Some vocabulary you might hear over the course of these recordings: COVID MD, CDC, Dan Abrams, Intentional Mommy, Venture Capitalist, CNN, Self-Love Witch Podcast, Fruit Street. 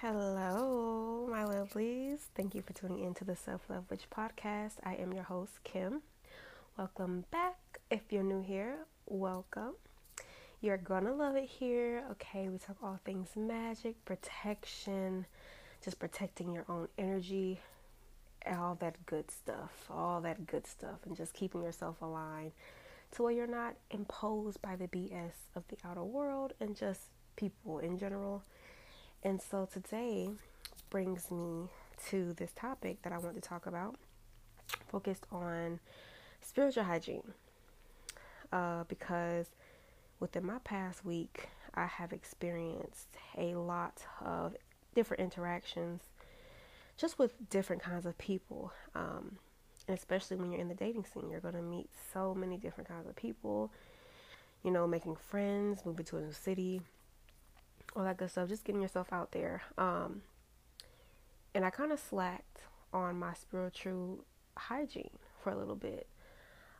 Hello, my lovelies. Thank you for tuning in to the Self-Love Witch Podcast. I am your host, Kim. Welcome back. If you're new here, welcome. You're gonna love it here. Okay, we talk all things magic, protection, just protecting your own energy, all that good stuff, and just keeping yourself aligned to where you're not imposed by the BS of the outer world and just people in general. And so today brings me to this topic that I want to talk about, focused on spiritual hygiene, because within my past week, I have experienced a lot of different interactions just with different kinds of people, and especially when you're in the dating scene, you're going to meet so many different kinds of people, you know, making friends, moving to a new city, all that good stuff, just getting yourself out there. And I kind of slacked on my spiritual hygiene for a little bit.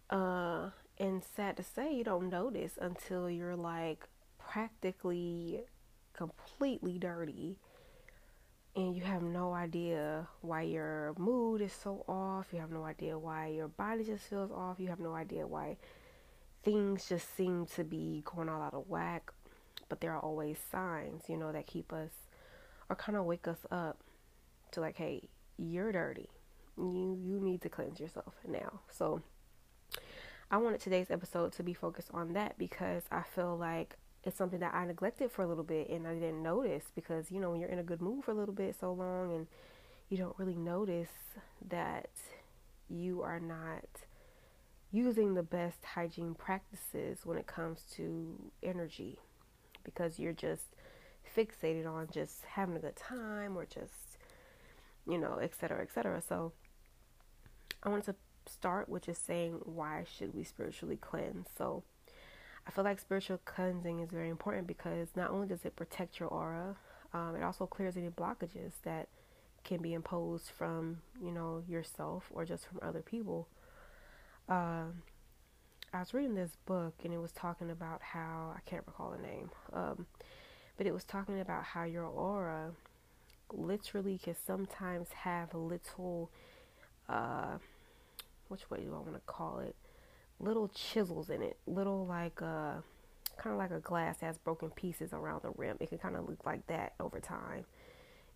And sad to say, you don't notice until you're like practically completely dirty and you have no idea why your mood is so off. You have no idea why your body just feels off. You have no idea why things just seem to be going all out of whack. But there are always signs, you know, that keep us or kind of wake us up to like, hey, you're dirty. You need to cleanse yourself now. So I wanted today's episode to be focused on that because I feel like it's something that I neglected for a little bit and I didn't notice because, you know, when you're in a good mood for a little bit so long and you don't really notice that you are not using the best hygiene practices when it comes to energy, because you're just fixated on just having a good time or just, you know, et cetera, et cetera. So I wanted to start with just saying, why should we spiritually cleanse? So I feel like spiritual cleansing is very important because not only does it protect your aura, it also clears any blockages that can be imposed from, you know, yourself or just from other people. I was reading this book and it was talking about how, I can't recall the name, but it was talking about how your aura literally can sometimes have little, which way do I want to call it? Little chisels in it, little like, kind of like a glass that has broken pieces around the rim. It can kind of look like that over time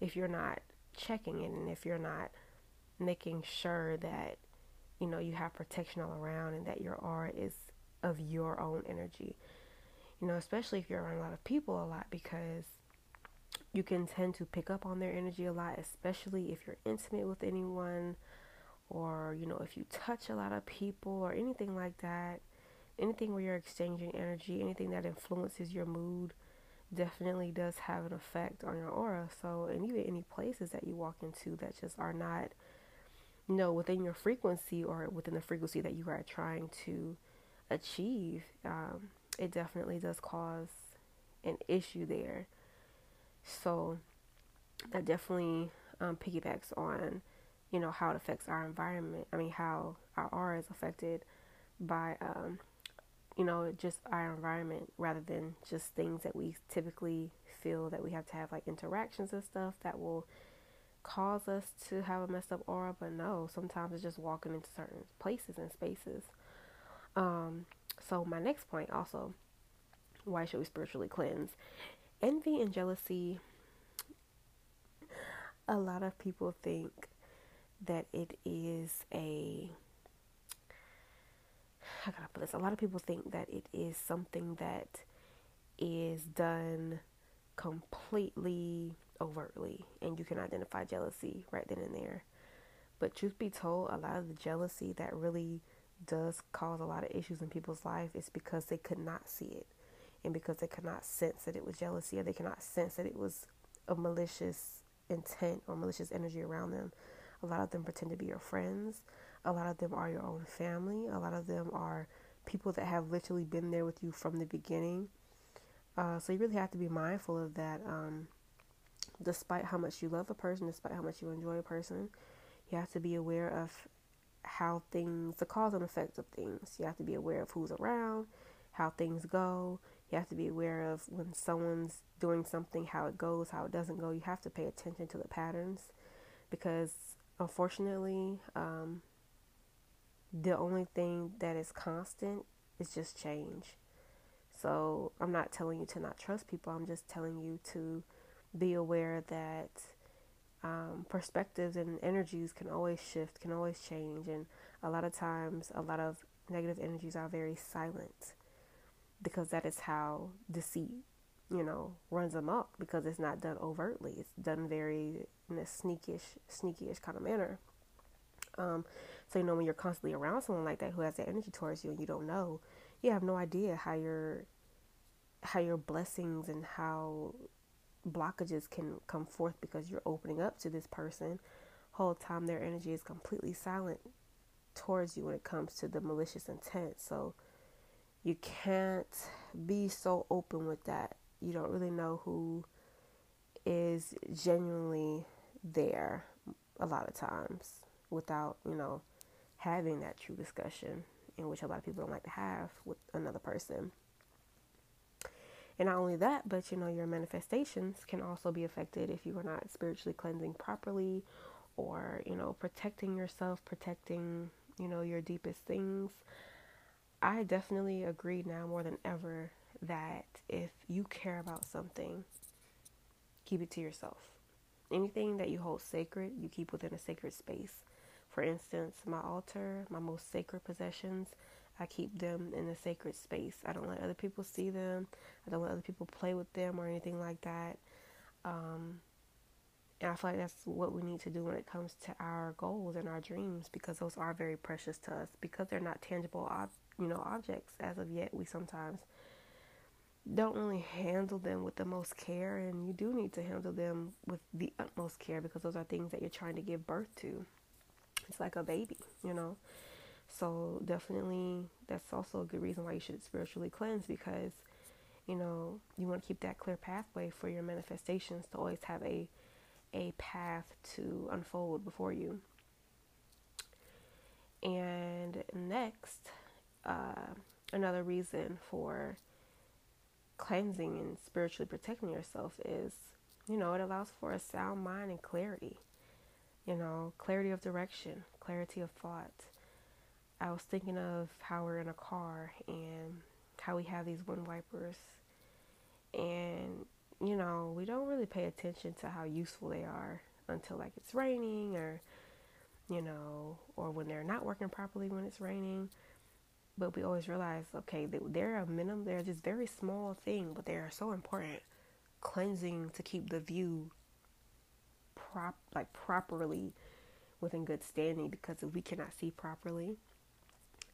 if you're not checking it and if you're not making sure that, you know, you have protection all around and that your aura is of your own energy, you know, especially if you're around a lot of people a lot, because you can tend to pick up on their energy a lot, especially if you're intimate with anyone or, you know, if you touch a lot of people or anything like that, anything where you're exchanging energy, anything that influences your mood definitely does have an effect on your aura. So, and even any places that you walk into that just are not, you know, within your frequency or within the frequency that you are trying to achieve, it definitely does cause an issue there. So that definitely piggybacks on, you know, how it affects our environment. I mean, how our aura is affected by, you know, just our environment rather than just things that we typically feel that we have to have, like interactions and stuff that will cause us to have a messed up aura. But no, sometimes it's just walking into certain places and spaces. So my next point also, why should we spiritually cleanse? Envy and jealousy. A lot of people think that it is a lot of people think that it is something that is done completely overtly, and you can identify jealousy right then and there. But truth be told, a lot of the jealousy that really does cause a lot of issues in people's life is because they could not see it, and because they could not sense that it was jealousy, or they could not sense that it was a malicious intent or malicious energy around them. A lot of them pretend to be your friends. A lot of them are your own family. A lot of them are people that have literally been there with you from the beginning. So you really have to be mindful of that. Despite how much you love a person, despite how much you enjoy a person, you have to be aware of how things, the cause and effects of things. You have to be aware of who's around, how things go. You You have to be aware of when someone's doing something, how it goes, how it doesn't go. You have to pay attention to the patterns, because unfortunately, the only thing that is constant is just change. So I'm not telling you to not trust people. I'm just telling you to be aware that perspectives and energies can always shift, can always change. And a lot of times, a lot of negative energies are very silent, because that is how deceit, runs amok, because it's not done overtly. It's done very in a sneakish kind of manner. So, when you're constantly around someone like that who has that energy towards you and you don't know, you have no idea how your blessings and how blockages can come forth, because you're opening up to this person. Whole time their energy is completely silent towards you when it comes to the malicious intent. So you can't be so open with that. You don't really know who is genuinely there a lot of times without, having that true discussion, in which a lot of people don't like to have with another person. And not only that, but, your manifestations can also be affected if you are not spiritually cleansing properly, or, protecting yourself, protecting, your deepest things. I definitely agree now more than ever that if you care about something, keep it to yourself. Anything that you hold sacred, you keep within a sacred space. For instance, my altar, my most sacred possessions, I keep them in a sacred space. I don't let other people see them. I don't let other people play with them or anything like that. And I feel like that's what we need to do when it comes to our goals and our dreams, because those are very precious to us, because they're not tangible, objects as of yet. We sometimes don't really handle them with the most care, and you do need to handle them with the utmost care, because those are things that you're trying to give birth to. It's like a baby, So definitely, that's also a good reason why you should spiritually cleanse, because, you want to keep that clear pathway for your manifestations to always have a path to unfold before you. And next, another reason for cleansing and spiritually protecting yourself is, it allows for a sound mind and clarity, clarity of direction, clarity of thought. I was thinking of how we're in a car and how we have these wind wipers, and we don't really pay attention to how useful they are until like it's raining, or or when they're not working properly when it's raining. But we always realize, okay, they're a minimum, they're this very small thing, but they are so important. Cleansing to keep the view properly within good standing, because if we cannot see properly,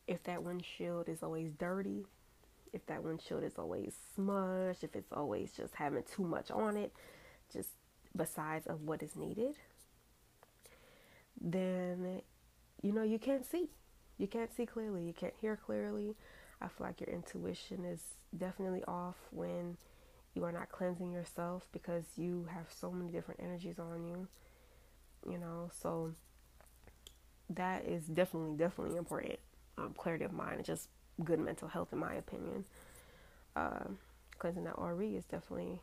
if that windshield is always dirty, if that windshield is always smudged, if it's always just having too much on it, just besides of what is needed, then, you can't see. You can't see clearly. You can't hear clearly. I feel like your intuition is definitely off when you are not cleansing yourself, because you have so many different energies on you, so that is definitely important. Clarity of mind, just good mental health, in my opinion. Cleansing that aura is definitely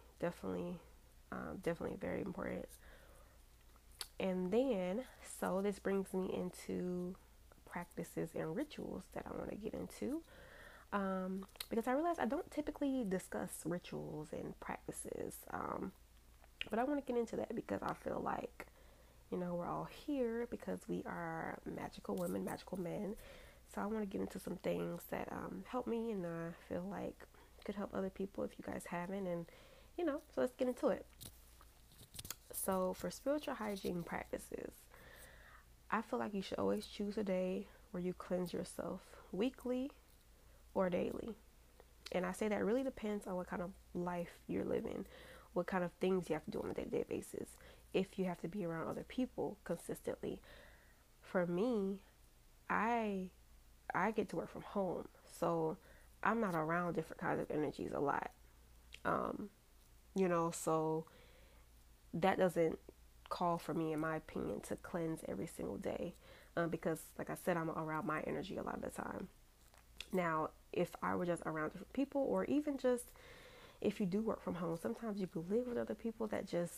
very important. And then, so this brings me into practices and rituals that I want to get into, because I realize I don't typically discuss rituals and practices, but I want to get into that, because I feel like, we're all here because we are magical women, magical men. So I want to get into some things that help me, and I feel like could help other people if you guys haven't. And, so let's get into it. So for spiritual hygiene practices, I feel like you should always choose a day where you cleanse yourself, weekly or daily. And I say that really depends on what kind of life you're living, what kind of things you have to do on a day-to-day basis, if you have to be around other people consistently. For me, I get to work from home, so I'm not around different kinds of energies a lot. So that doesn't call for me, in my opinion, to cleanse every single day, because like I said, I'm around my energy a lot of the time. Now, if I were just around different people, or even just if you do work from home, sometimes you could live with other people that just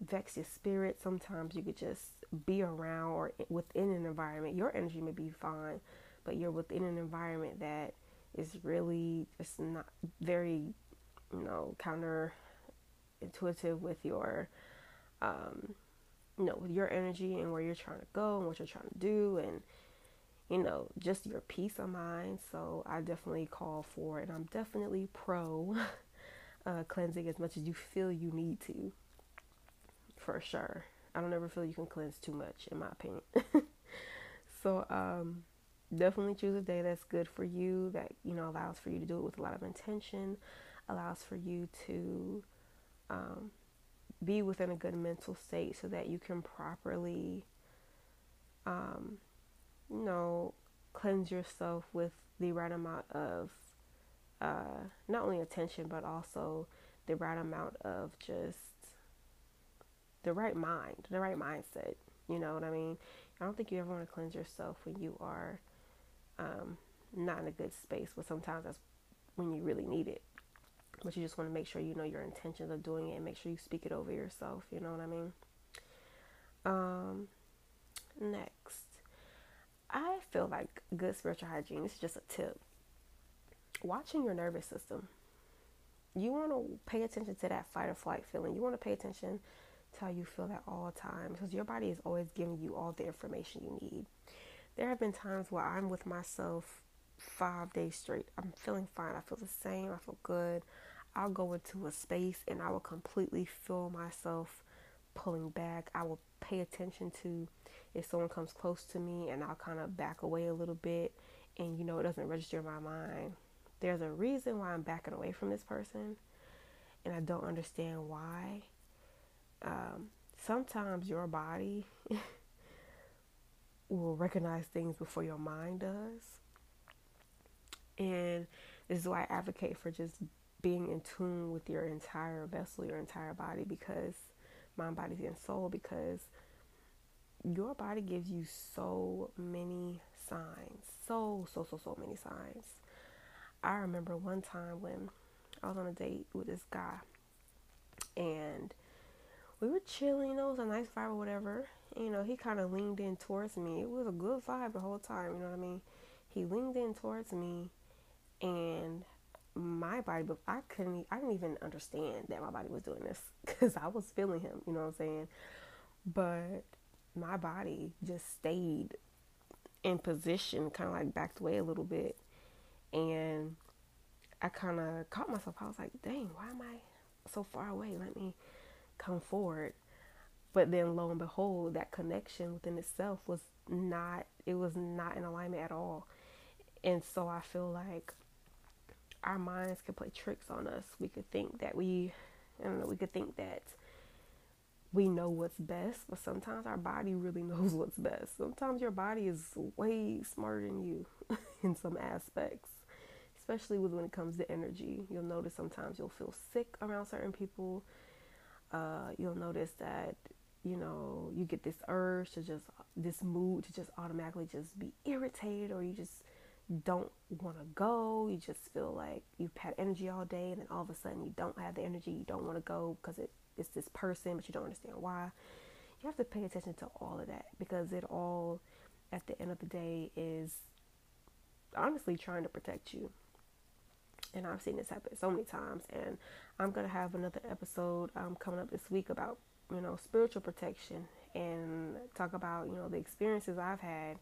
vex your spirit. Sometimes you could just be around or within an environment. Your energy may be fine, but you're within an environment that is really just not very, counterintuitive with your, with your energy and where you're trying to go and what you're trying to do, and just your peace of mind. So I definitely call for it, and I'm definitely pro cleansing as much as you feel you need to, for sure. I don't ever feel you can cleanse too much, in my opinion. So definitely choose a day that's good for you, that allows for you to do it with a lot of intention, allows for you to be within a good mental state, so that you can properly cleanse yourself with the right amount of not only attention, but also the right amount of just the right mind, the right mindset. You know what I mean? I don't think you ever want to cleanse yourself when you are not in a good space, but sometimes that's when you really need it. But you just want to make sure you know your intentions of doing it, and make sure you speak it over yourself. You know what I mean? Next, I feel like good spiritual hygiene, this is just a tip, watching your nervous system. You want to pay attention to that fight or flight feeling. You want to pay attention to how you feel at all times, because your body is always giving you all the information you need. There have been times where I'm with myself 5 days straight. I'm feeling fine. I feel the same. I feel good. I'll go into a space and I will completely feel myself pulling back. I will pay attention to if someone comes close to me, and I'll kind of back away a little bit, and it doesn't register in my mind. There's a reason why I'm backing away from this person, and I don't understand why. Sometimes your body will recognize things before your mind does. And this is why I advocate for just being in tune with your entire vessel, your entire body, because mind, body, and soul, because your body gives you so many signs, so many signs. I remember one time when I was on a date with this guy, and we were chilling, it was a nice vibe or whatever. He kind of leaned in towards me. It was a good vibe the whole time, you know what I mean? He leaned in towards me, and my body, but I didn't even understand that my body was doing this, because I was feeling him, you know what I'm saying? But my body just stayed in position, kind of like backed away a little bit, and I kind of caught myself. I was like, dang, why am I so far away? Let me come forward. But then lo and behold, that connection within itself was not in alignment at all. And so I feel like our minds could play tricks on us. We could think that we know what's best, but sometimes our body really knows what's best. Sometimes your body is way smarter than you in some aspects, especially when it comes to energy. You'll notice sometimes you'll feel sick around certain people. You'll notice that, you get this urge to just, this mood to just automatically just be irritated, or you just don't want to go. You just feel like you've had energy all day, and then all of a sudden you don't have the energy. You don't want to go because it's this person, but you don't understand why. You have to pay attention to all of that, because it all, at the end of the day, is honestly trying to protect you. And I've seen this happen so many times, and I'm going to have another episode coming up this week about, spiritual protection, and talk about, the experiences I've had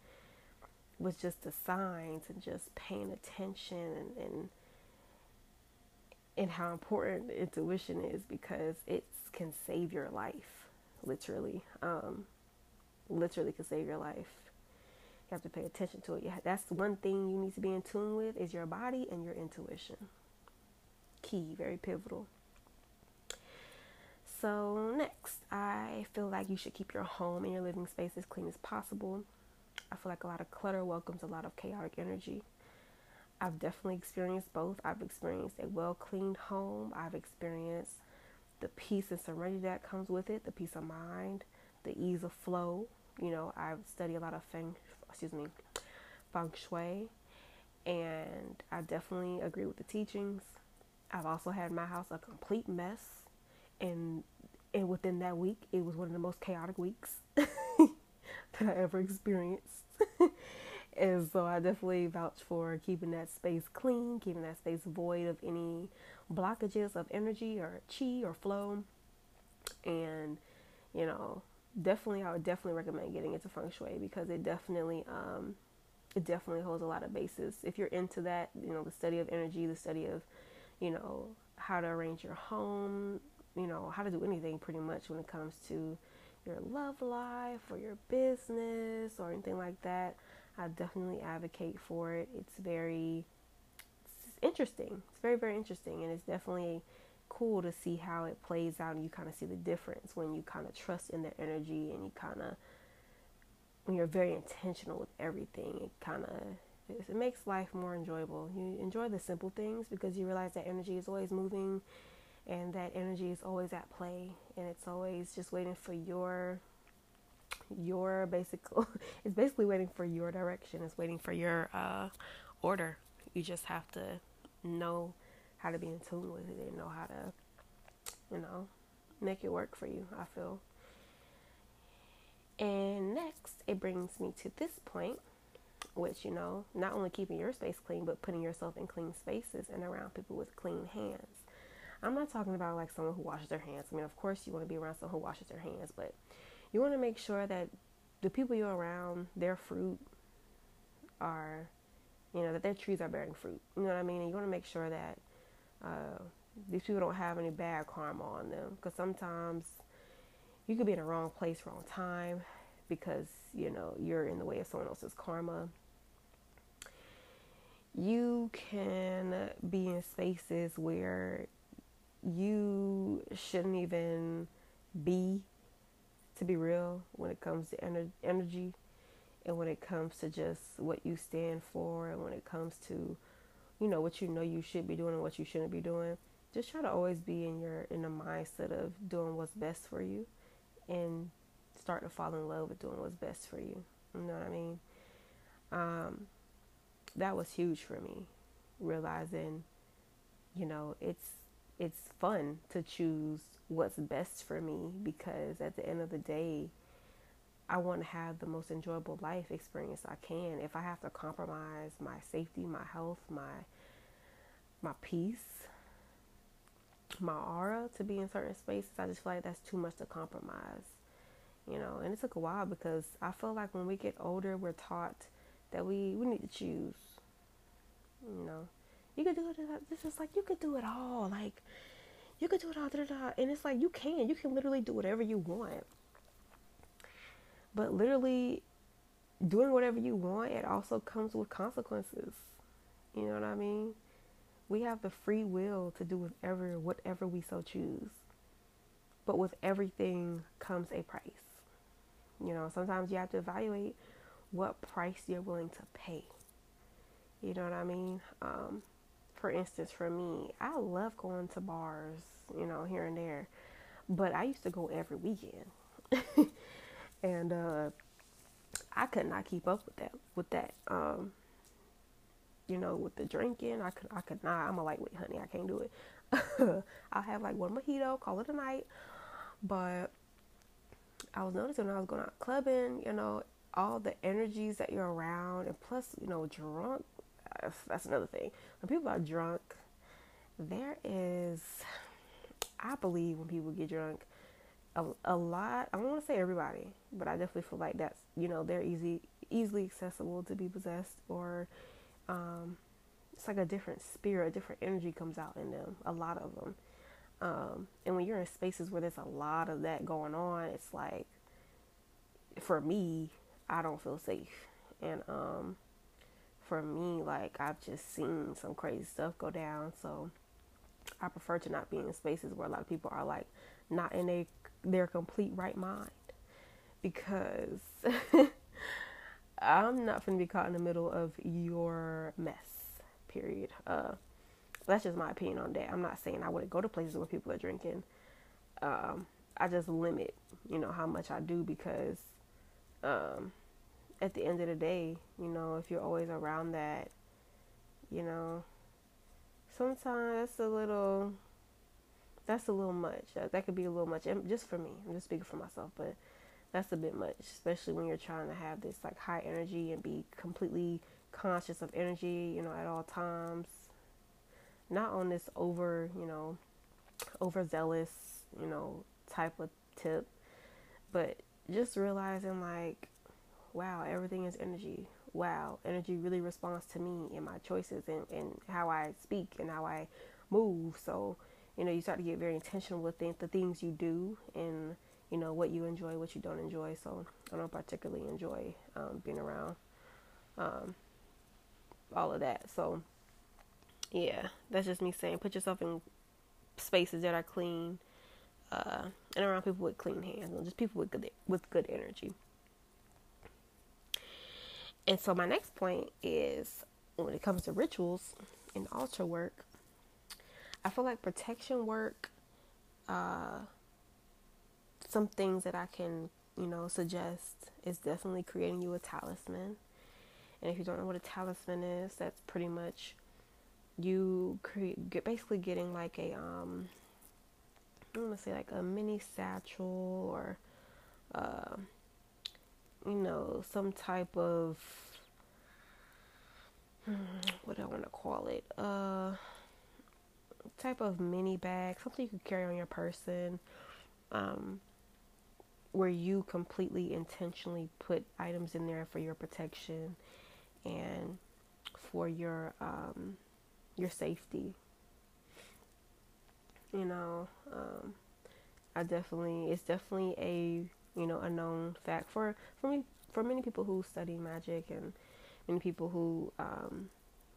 with just the signs, and just paying attention, and how important intuition is, because it can save your life, literally. Literally can save your life. You have to pay attention to it. That's the one thing you need to be in tune with, is your body and your intuition. Key, very pivotal. So next, I feel like you should keep your home and your living space as clean as possible. I feel like a lot of clutter welcomes a lot of chaotic energy. I've definitely experienced both. I've experienced a well-cleaned home. I've experienced the peace and serenity that comes with it, the peace of mind, the ease of flow. I study a lot of feng shui, and I definitely agree with the teachings. I've also had my house a complete mess, and within that week, it was one of the most chaotic weeks that I ever experienced. And so I definitely vouch for keeping that space clean, keeping that space void of any blockages of energy or chi or flow. And, you know, I would definitely recommend getting into feng shui, because it definitely holds a lot of basis. If you're into that, you know, the study of energy, the study of, you know, how to arrange your home, you know, how to do anything pretty much when it comes to your love life or your business or anything like that, I definitely advocate for it. It's interesting. It's very, very interesting. And it's definitely cool to see how it plays out, and you kind of see the difference when you kind of trust in their energy, and you kind of, when you're very intentional with everything, it makes life more enjoyable. You enjoy the simple things because you realize that energy is always moving, and that energy is always at play, and it's always just waiting for your basic, it's basically waiting for your direction. It's waiting for your order. You just have to know how to be in tune with it and know how to, you know, make it work for you, I feel. And next, it brings me to this point, which, you know, not only keeping your space clean, but putting yourself in clean spaces and around people with clean hands. I'm not talking about like someone who washes their hands. I mean, of course you want to be around someone who washes their hands, but you want to make sure that the people you're around, their fruit are, you know, that their trees are bearing fruit. You know what I mean? And you want to make sure that these people don't have any bad karma on them, because sometimes you could be in the wrong place, wrong time, because, you know, you're in the way of someone else's karma. You can be in spaces where you shouldn't even be, to be real, when it comes to energy, and when it comes to just what you stand for, and when it comes to, you know, what you know you should be doing and what you shouldn't be doing. Just try to always be in the mindset of doing what's best for you, and start to fall in love with doing what's best for you. You know what I mean? That was huge for me, realizing, you know, it's fun to choose what's best for me, because at the end of the day, I want to have the most enjoyable life experience I can. If I have to compromise my safety, my health, my peace, my aura to be in certain spaces, I just feel like that's too much to compromise, you know. And it took a while, because I feel like when we get older, we're taught that we need to choose, you know. You could do it. It's just like, you could do it all. Like, you could do it all. Da, da, da. And it's like, you can literally do whatever you want. But literally doing whatever you want, it also comes with consequences. You know what I mean? We have the free will to do whatever we so choose. But with everything comes a price. You know, sometimes you have to evaluate what price you're willing to pay. You know what I mean? For instance, for me, I love going to bars, you know, here and there, but I used to go every weekend, and I could not keep up with that. You know, with the drinking, I could not. I'm a lightweight, honey. I can't do it. I'll have like one mojito, call it a night. But I was noticing when I was going out clubbing, you know, all the energies that you're around, and plus, you know, drunk. That's another thing. When people are drunk, I believe when people get drunk, a lot, I don't want to say everybody, but I definitely feel like that's, you know, they're easily accessible to be possessed, or it's like a different spirit, a different energy comes out in them, a lot of them. And when you're in spaces where there's a lot of that going on, it's like, for me, I don't feel safe. And for me, like, I've just seen some crazy stuff go down, so I prefer to not be in spaces where a lot of people are, like, not in their complete right mind, because I'm not going to be caught in the middle of your mess, period. That's just my opinion on that. I'm not saying I wouldn't go to places where people are drinking. I just limit, you know, how much I do, because at the end of the day, you know, if you're always around that, you know, sometimes that's a little much. That could be a little much. And just for me, I'm just speaking for myself, but that's a bit much, especially when you're trying to have this like high energy and be completely conscious of energy, you know, at all times. Not on this overzealous, you know, type of tip, but just realizing like, wow, everything is energy. Wow, energy really responds to me and my choices and how I speak and how I move. So, you know, you start to get very intentional with the things you do and, you know, what you enjoy, what you don't enjoy. So I don't particularly enjoy being around all of that. So, yeah, that's just me saying put yourself in spaces that are clean and around people with clean hands, and just people with good energy. And so my next point is, when it comes to rituals and altar work, I feel like protection work, some things that I can, you know, suggest is definitely creating you a talisman. And if you don't know what a talisman is, that's pretty much you basically getting like a, I'm going to say like a mini satchel or, you know, some type of, what do I want to call it? Type of mini bag, something you can carry on your person, where you completely intentionally put items in there for your protection and for your safety. You know, it's definitely a, you know, a known fact for me, for many people who study magic and many people who,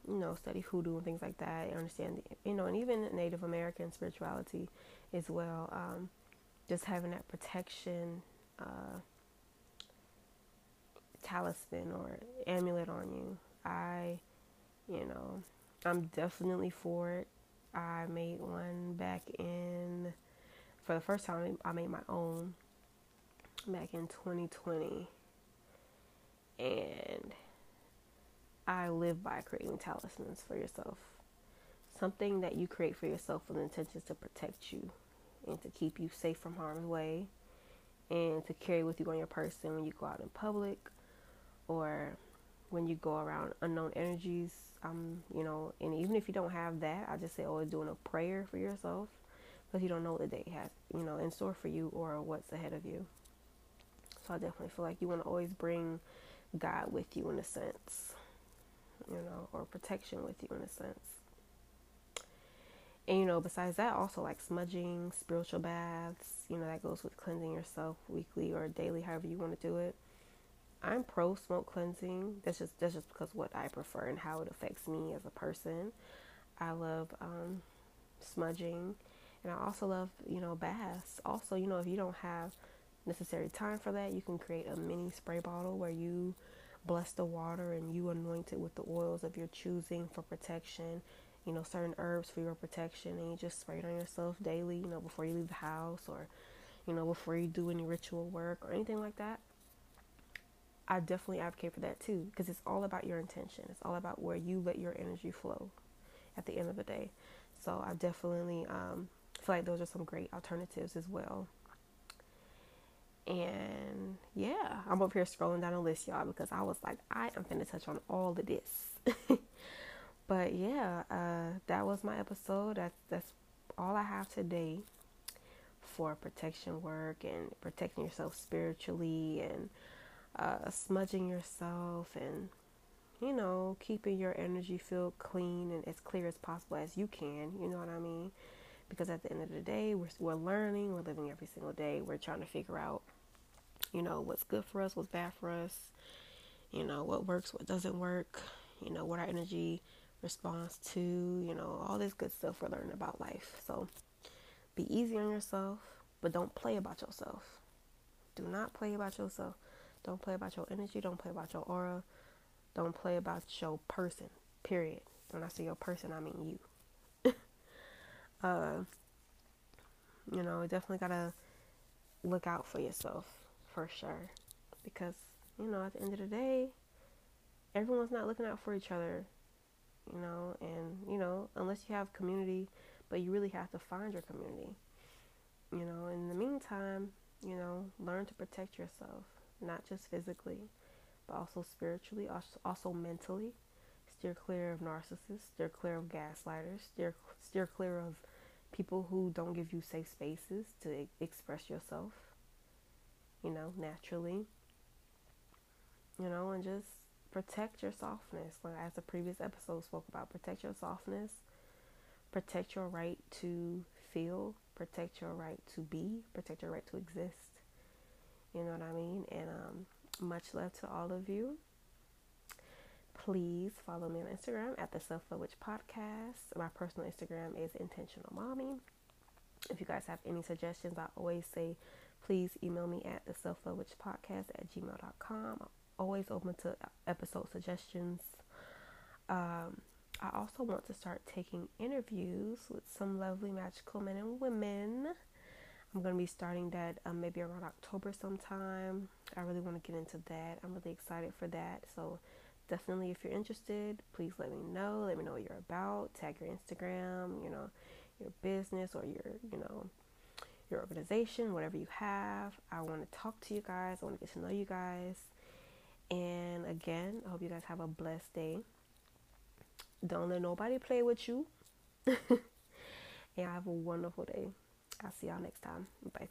you know, study hoodoo and things like that. I understand, you know, and even Native American spirituality as well. Just having that protection talisman or amulet on you. I'm definitely for it. I made one back in, for the first time, I made my own back in 2020, and I live by creating talismans for yourself. Something that you create for yourself with intentions to protect you and to keep you safe from harm's way, and to carry with you on your person when you go out in public or when you go around unknown energies. You know, and even if you don't have that, I just say always doing a prayer for yourself, because you don't know what the day has, you know, in store for you or what's ahead of you. So I definitely feel like you want to always bring God with you in a sense, you know, or protection with you in a sense. And, you know, besides that, also like smudging, spiritual baths, you know, that goes with cleansing yourself weekly or daily, however you want to do it. I'm pro smoke cleansing. That's just because what I prefer and how it affects me as a person. I love smudging, and I also love, you know, baths. Also, you know, if you don't have necessary time for that, you can create a mini spray bottle where you bless the water and you anoint it with the oils of your choosing for protection, you know, certain herbs for your protection, and you just spray it on yourself daily, you know, before you leave the house, or, you know, before you do any ritual work or anything like that. I definitely advocate for that too, because it's all about your intention. It's all about where you let your energy flow at the end of the day. So I definitely feel like those are some great alternatives as well. And yeah, I'm up here scrolling down a list, y'all, because I was like, I am finna touch on all of this. But yeah, that was my episode. That's all I have today for protection work and protecting yourself spiritually, and smudging yourself, and, you know, keeping your energy field clean and as clear as possible as you can. You know what I mean? Because at the end of the day, we're learning, we're living every single day. We're trying to figure out, you know, what's good for us, what's bad for us, you know, what works, what doesn't work, you know, what our energy responds to, you know, all this good stuff we're learning about life. So be easy on yourself, but don't play about yourself. Do not play about yourself. Don't play about your energy. Don't play about your aura. Don't play about your person, period. When I say your person, I mean you. You know, definitely gotta look out for yourself for sure, because, you know, at the end of the day, everyone's not looking out for each other, you know, and, you know, unless you have community, but you really have to find your community, you know. In the meantime, you know, learn to protect yourself, not just physically, but also spiritually, also mentally. Steer clear of narcissists, steer clear of gaslighters, steer clear of people who don't give you safe spaces to express yourself, you know, naturally, you know, and just protect your softness. Like, as the previous episode spoke about, protect your softness, protect your right to feel, protect your right to be, protect your right to exist, you know what I mean? And much love to all of you. Please follow me on Instagram at the Self-Love Witch Podcast. My personal Instagram is Intentional Mommy. If you guys have any suggestions, I always say please email me at the Self-Love Witch Podcast at gmail.com. I'm always open to episode suggestions. I also want to start taking interviews with some lovely magical men and women. I'm going to be starting that maybe around October sometime. I really want to get into that. I'm really excited for that. So definitely, if you're interested, please let me know. Let me know what you're about. Tag your Instagram, you know, your business or your, you know, your organization, whatever you have. I want to talk to you guys. I want to get to know you guys. And again, I hope you guys have a blessed day. Don't let nobody play with you. And have a wonderful day. I'll see y'all next time. Bye.